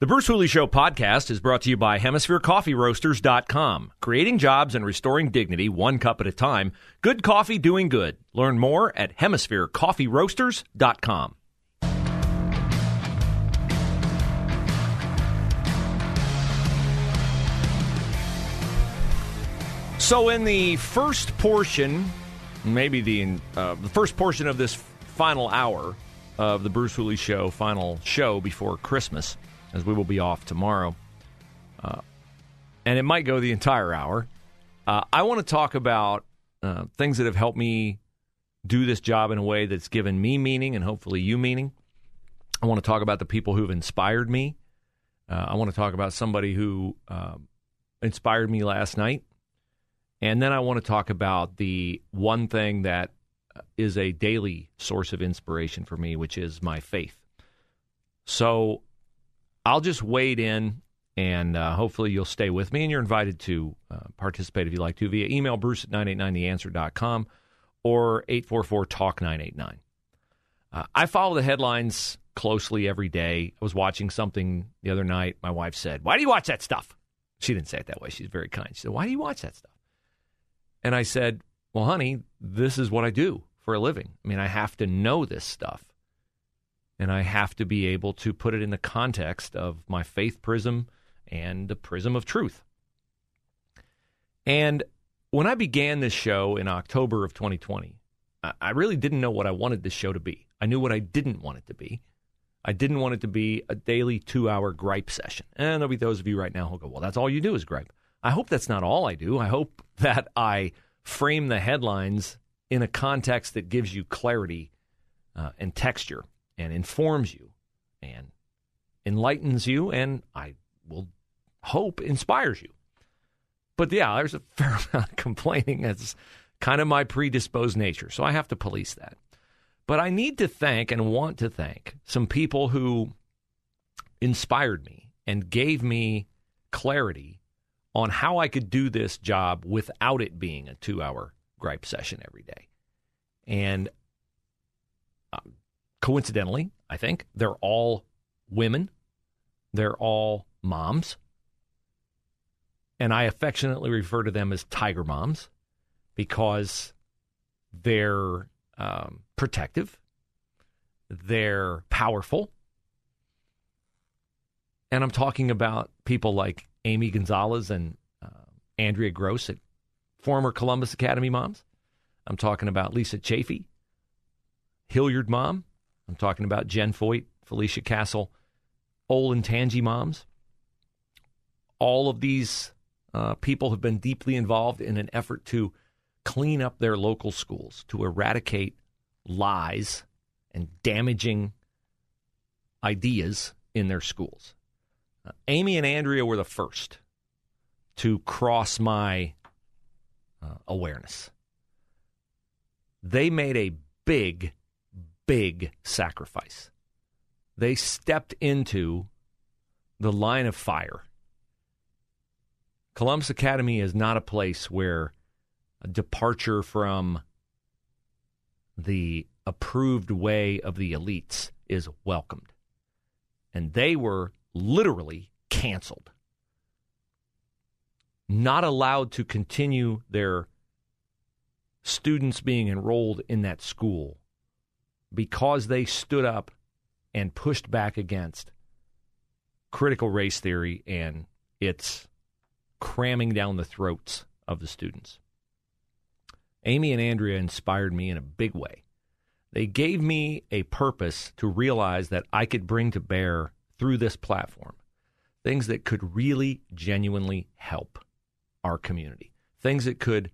The Bruce Hooley Show podcast is brought to you by HemisphereCoffeeRoasters.com. Creating jobs and restoring dignity one cup at a time. Good coffee doing good. Learn more at HemisphereCoffeeRoasters.com. So in the first portion, maybe the first portion of this final hour of the Bruce Hooley Show, final show before Christmas, as we will be off tomorrow, and it might go the entire hour. I want to talk about things that have helped me do this job in a way that's given me meaning and hopefully you meaning. I want to talk about the people who've inspired me. I want to talk about somebody who inspired me last night. And then I want to talk about the one thing that is a daily source of inspiration for me, which is my faith. So I'll just wade in, and hopefully you'll stay with me, and you're invited to participate if you like to via email, bruce at 989theanswer.com or 844-TALK-989. I follow the headlines closely every day. I was watching something the other night. My wife said, "Why do you watch that stuff?" She didn't say it that way. She's very kind. She said, "Why do you watch that stuff?" And I said, "Well, honey, this is what I do for a living. I mean, I have to know this stuff. And I have to be able to put it in the context of my faith prism and the prism of truth." And when I began this show in October of 2020, I really didn't know what I wanted this show to be. I knew what I didn't want it to be. I didn't want it to be a daily 2-hour gripe session. And there'll be those of you right now who'll go, "Well, that's all you do is gripe." I hope that's not all I do. I hope that I frame the headlines in a context that gives you clarity and texture, and informs you, and enlightens you, and I will hope inspires you. But yeah, there's a fair amount of complaining. That's kind of my predisposed nature, so I have to police that. But I need to thank and want to thank some people who inspired me and gave me clarity on how I could do this job without it being a 2-hour gripe session every day. And coincidentally, I think, they're all women. They're all moms. And I affectionately refer to them as tiger moms because they're protective. They're powerful. And I'm talking about people like Amy Gonzalez and Andrea Gross, at former Columbus Academy moms. I'm talking about Lisa Chafee, Hilliard mom. I'm talking about Jen Foyt, Felicia Castle, Olentangy moms. All of these people have been deeply involved in an effort to clean up their local schools, to eradicate lies and damaging ideas in their schools. Amy and Andrea were the first to cross my awareness. They made a big sacrifice. They stepped into the line of fire. Columbus Academy is not a place where a departure from the approved way of the elites is welcomed. And they were literally canceled. Not allowed to continue their students being enrolled in that school because they stood up and pushed back against critical race theory and its cramming down the throats of the students. Amy and Andrea inspired me in a big way. They gave me a purpose to realize that I could bring to bear through this platform things that could really genuinely help our community, things that could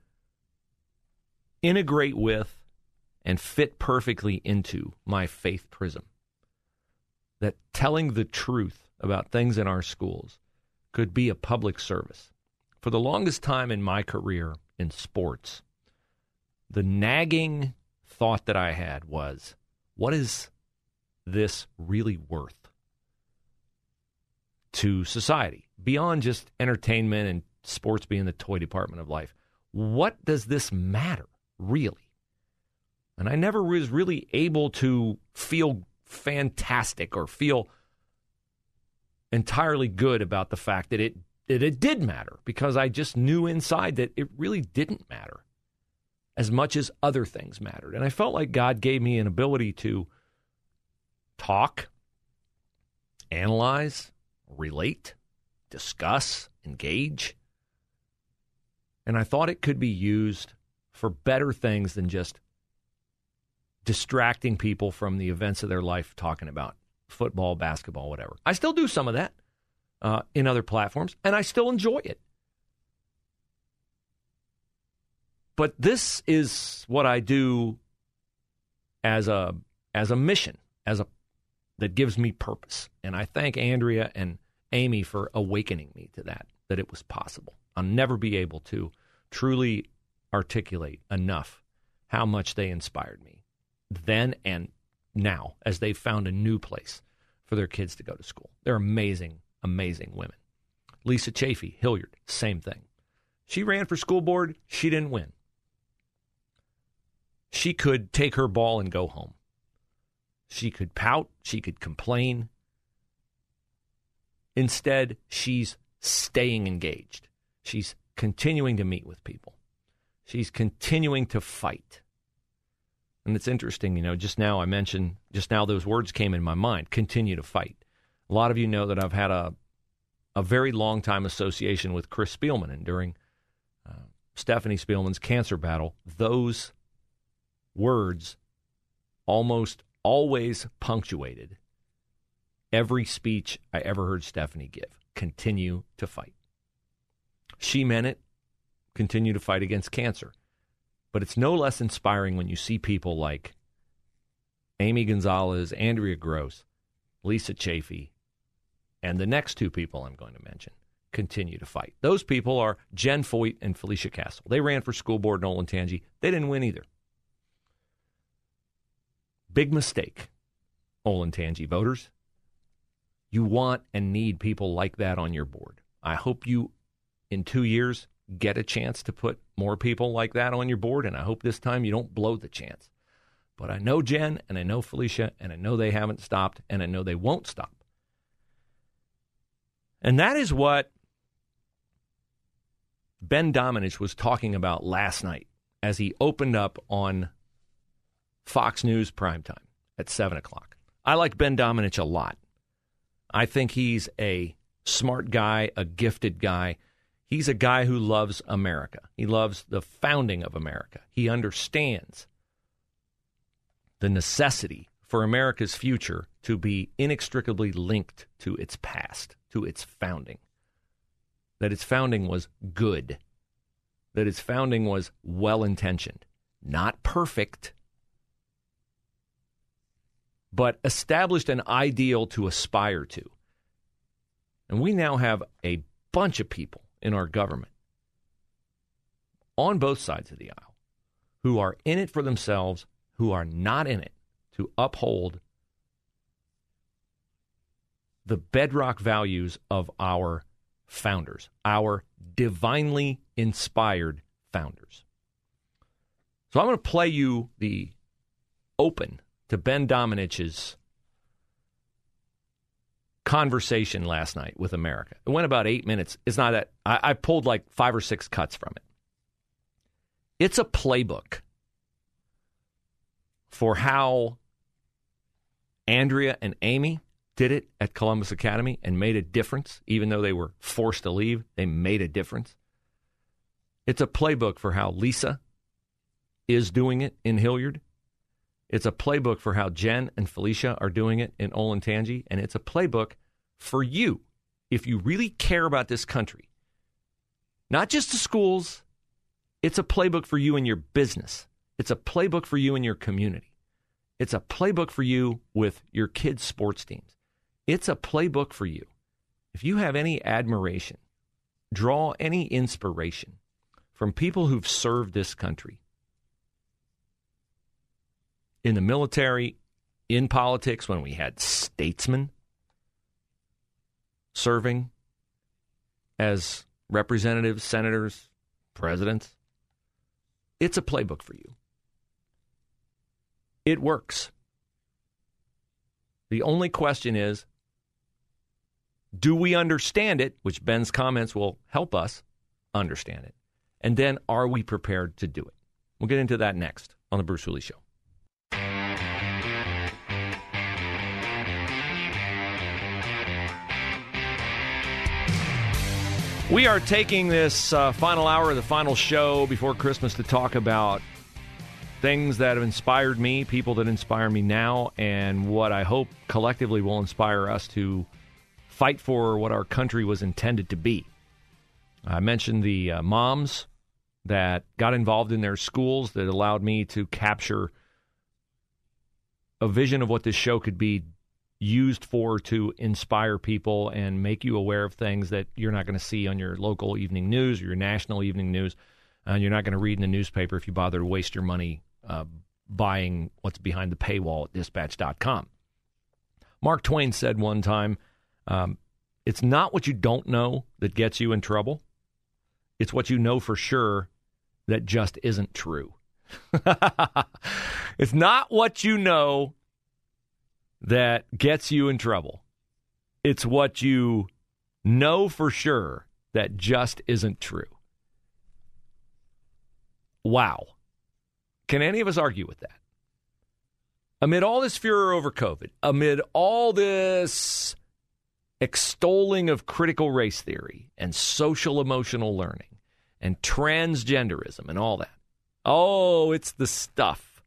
integrate with and fit perfectly into my faith prism. That telling the truth about things in our schools could be a public service. For the longest time in my career in sports, the nagging thought that I had was, what is this really worth to society? Beyond just entertainment and sports being the toy department of life, what does this matter, really? And I never was really able to feel fantastic or feel entirely good about the fact that it did matter, because I just knew inside that it really didn't matter as much as other things mattered. And I felt like God gave me an ability to talk, analyze, relate, discuss, engage. And I thought it could be used for better things than just distracting people from the events of their life, talking about football, basketball, whatever. I still do some of that in other platforms, and I still enjoy it. But this is what I do as a mission, that gives me purpose. And I thank Andrea and Amy for awakening me to that it was possible. I'll never be able to truly articulate enough how much they inspired me then and now, as they've found a new place for their kids to go to school. They're amazing, amazing women. Lisa Chafee, Hilliard, same thing. She ran for school board. She didn't win. She could take her ball and go home. She could pout. She could complain. Instead, she's staying engaged. She's continuing to meet with people. She's continuing to fight. And it's interesting, just now those words came in my mind, continue to fight. A lot of you know that I've had a very long time association with Chris Spielman, and during Stephanie Spielman's cancer battle, those words almost always punctuated every speech I ever heard Stephanie give. Continue to fight. She meant it. Continue to fight against cancer. But it's no less inspiring when you see people like Amy Gonzalez, Andrea Gross, Lisa Chafee, and the next two people I'm going to mention continue to fight. Those people are Jen Foyt and Felicia Castle. They ran for school board in Olentangy. They didn't win either. Big mistake, Olentangy voters. You want and need people like that on your board. I hope you, in 2 years, get a chance to put more people like that on your board, and I hope this time you don't blow the chance. But I know Jen, and I know Felicia, and I know they haven't stopped, and I know they won't stop. And that is what Ben Domenech was talking about last night as he opened up on Fox News Primetime at 7 o'clock. I like Ben Domenech a lot. I think he's a smart guy, a gifted guy. He's a guy who loves America. He loves the founding of America. He understands the necessity for America's future to be inextricably linked to its past, to its founding. That its founding was good. That its founding was well-intentioned. Not perfect, but established an ideal to aspire to. And we now have a bunch of people in our government, on both sides of the aisle, who are in it for themselves, who are not in it to uphold the bedrock values of our founders, our divinely inspired founders. So I'm going to play you the open to Ben Domenech's conversation last night with America. It went about 8 minutes. It's not that I pulled like 5 or 6 cuts from it. It's a playbook for how Andrea and Amy did it at Columbus Academy and made a difference. Even though they were forced to leave, they made a difference. It's a playbook for how Lisa is doing it in Hilliard. It's a playbook for how Jen and Felicia are doing it in Olentangy, and it's a playbook for you if you really care about this country. Not just the schools. It's a playbook for you in your business. It's a playbook for you in your community. It's a playbook for you with your kids' sports teams. It's a playbook for you If you have any admiration, draw any inspiration from people who've served this country in the military, in politics, when we had statesmen serving as representatives, senators, presidents, it's a playbook for you. It works. The only question is, do we understand it, which Ben's comments will help us understand it? And then are we prepared to do it? We'll get into that next on The Bruce Hooley Show. We are taking this final hour of the final show before Christmas to talk about things that have inspired me, people that inspire me now, and what I hope collectively will inspire us to fight for what our country was intended to be. I mentioned the moms that got involved in their schools that allowed me to capture a vision of what this show could be used for, to inspire people and make you aware of things that you're not going to see on your local evening news or your national evening news, and you're not going to read in the newspaper if you bother to waste your money buying what's behind the paywall at dispatch.com. Mark Twain said one time, it's not what you don't know that gets you in trouble. It's what you know for sure that just isn't true. It's not what you know that gets you in trouble. It's what you know for sure that just isn't true. Wow. Can any of us argue with that? Amid all this furor over COVID, amid all this extolling of critical race theory and social emotional learning and transgenderism and all that. Oh, it's the stuff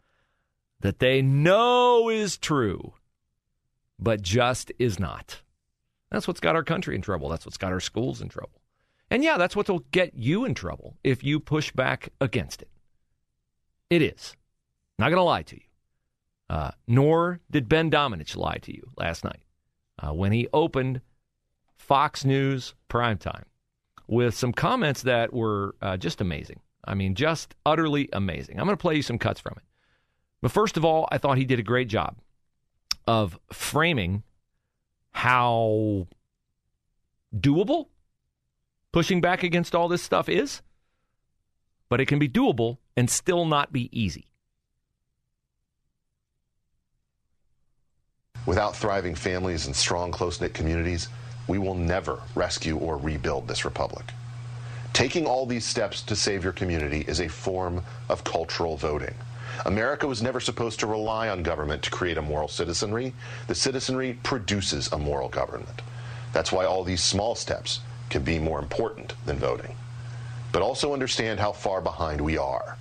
that they know is true, but just is not. That's what's got our country in trouble. That's what's got our schools in trouble. And yeah, that's what'll get you in trouble if you push back against it. It is. Not going to lie to you. Nor did Ben Domenech lie to you last night when he opened Fox News Primetime with some comments that were just amazing. I mean, just utterly amazing. I'm going to play you some cuts from it. But first of all, I thought he did a great job of framing how doable pushing back against all this stuff is, but it can be doable and still not be easy. Without thriving families and strong, close-knit communities, we will never rescue or rebuild this republic. Taking all these steps to save your community is a form of cultural voting. America was never supposed to rely on government to create a moral citizenry. The citizenry produces a moral government. That's why all these small steps can be more important than voting. But also understand how far behind we are.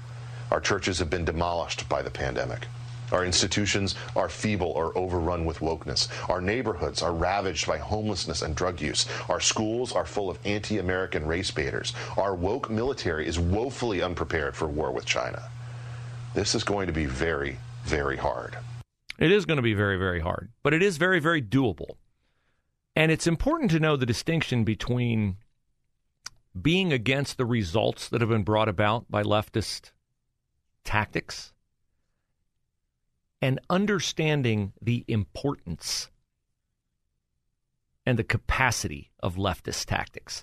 Our churches have been demolished by the pandemic. Our institutions are feeble or overrun with wokeness. Our neighborhoods are ravaged by homelessness and drug use. Our schools are full of anti-American race baiters. Our woke military is woefully unprepared for war with China. This is going to be very, very hard. It is going to be very, very hard, but it is very, very doable. And it's important to know the distinction between being against the results that have been brought about by leftist tactics and understanding the importance and the capacity of leftist tactics.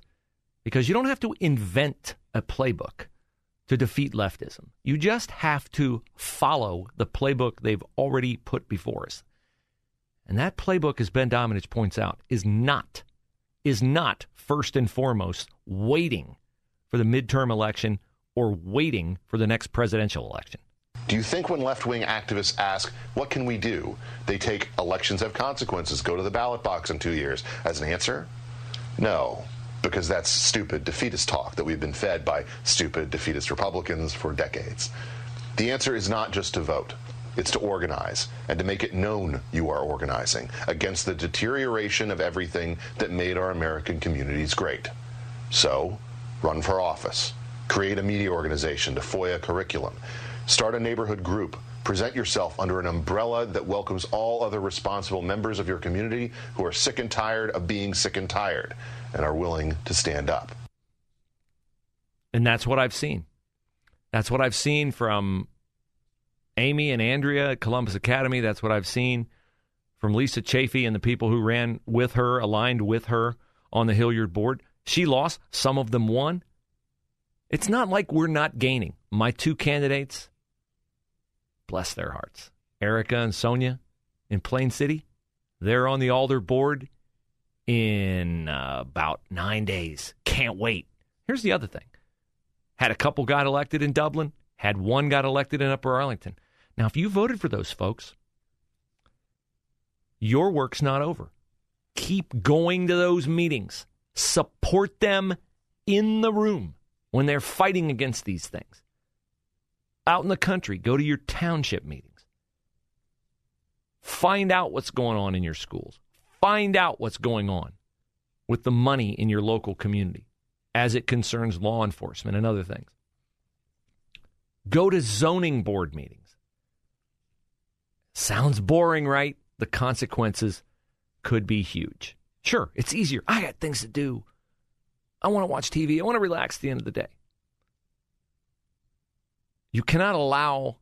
Because you don't have to invent a playbook to defeat leftism. You just have to follow the playbook they've already put before us. And that playbook, as Ben Domenech points out, is not first and foremost waiting for the midterm election or waiting for the next presidential election. Do you think when left-wing activists ask, what can we do, they take elections have consequences, go to the ballot box in 2 years as an answer? No. Because that's stupid defeatist talk that we've been fed by stupid defeatist Republicans for decades. The answer is not just to vote. It's to organize and to make it known you are organizing against the deterioration of everything that made our American communities great. So, run for office. Create a media organization to FOIA curriculum. Start a neighborhood group. Present yourself under an umbrella that welcomes all other responsible members of your community who are sick and tired of being sick and tired and are willing to stand up. And that's what I've seen. That's what I've seen from Amy and Andrea at Columbus Academy. That's what I've seen from Lisa Chafee and the people who ran with her, aligned with her on the Hilliard board. She lost. Some of them won. It's not like we're not gaining. My two candidates, bless their hearts, Erica and Sonia in Plain City, they're on the Alder board in about 9 days. Can't wait. Here's the other thing. Had a couple got elected in Dublin. Had one got elected in Upper Arlington. Now, if you voted for those folks, your work's not over. Keep going to those meetings. Support them in the room when they're fighting against these things. Out in the country, go to your township meetings. Find out what's going on in your schools. Find out what's going on with the money in your local community as it concerns law enforcement and other things. Go to zoning board meetings. Sounds boring, right? The consequences could be huge. Sure, it's easier. I got things to do. I want to watch TV. I want to relax at the end of the day. You cannot allow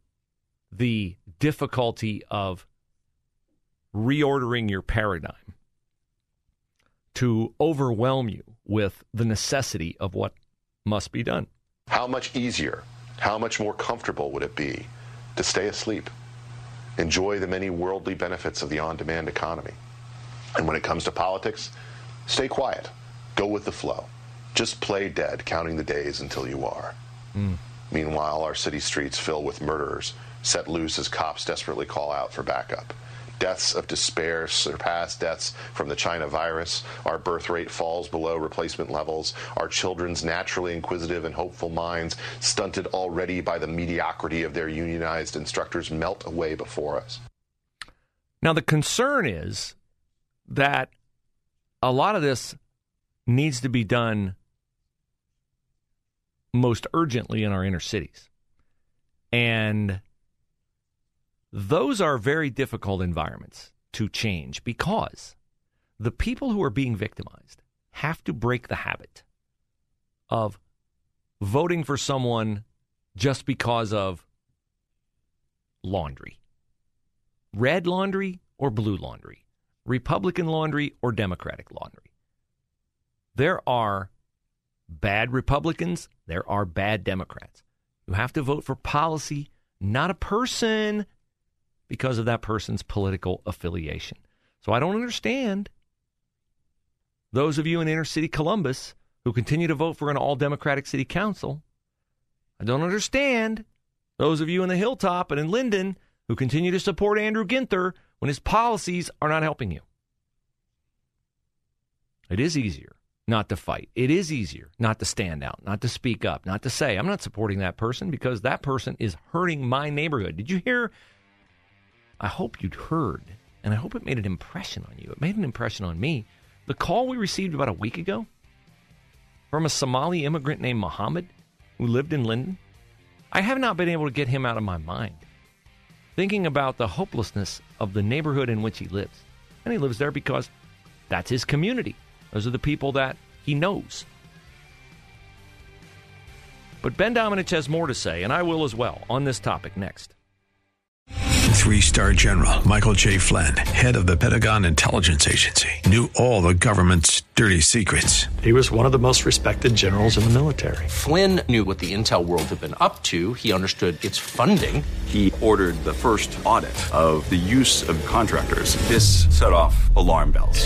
the difficulty of reordering your paradigm to overwhelm you with the necessity of what must be done. How much easier, how much more comfortable would it be to stay asleep, enjoy the many worldly benefits of the on-demand economy? And when it comes to politics, stay quiet. Go with the flow. Just play dead, counting the days until you are. Meanwhile, our city streets fill with murderers, set loose as cops desperately call out for backup. Deaths of despair surpass deaths from the China virus. Our birth rate falls below replacement levels. Our children's naturally inquisitive and hopeful minds, stunted already by the mediocrity of their unionized instructors, melt away before us. Now, the concern is that a lot of this needs to be done most urgently in our inner cities. And those are very difficult environments to change because the people who are being victimized have to break the habit of voting for someone just because of laundry. Red laundry or blue laundry. Republican laundry or Democratic laundry. There are bad Republicans, there are bad Democrats. You have to vote for policy, not a person, because of that person's political affiliation. So I don't understand those of you in inner city Columbus who continue to vote for an all-Democratic city council. I don't understand those of you in the Hilltop and in Linden who continue to support Andrew Ginther when his policies are not helping you. It is easier not to fight. It is easier not to stand out, not to speak up, not to say, I'm not supporting that person because that person is hurting my neighborhood. Did you hear? I hope you'd heard, and I hope it made an impression on you. It made an impression on me. The call we received about a week ago from a Somali immigrant named Muhammad who lived in Linden, I have not been able to get him out of my mind. Thinking about the hopelessness of the neighborhood in which he lives. And he lives there because that's his community. Those are the people that he knows. But Ben Domenech has more to say, and I will as well, on this topic next. 3-star General Michael J. Flynn, head of the Pentagon Intelligence Agency, knew all the government's dirty secrets. He was one of the most respected generals in the military. Flynn knew what the intel world had been up to. He understood its funding. He ordered the first audit of the use of contractors. This set off alarm bells.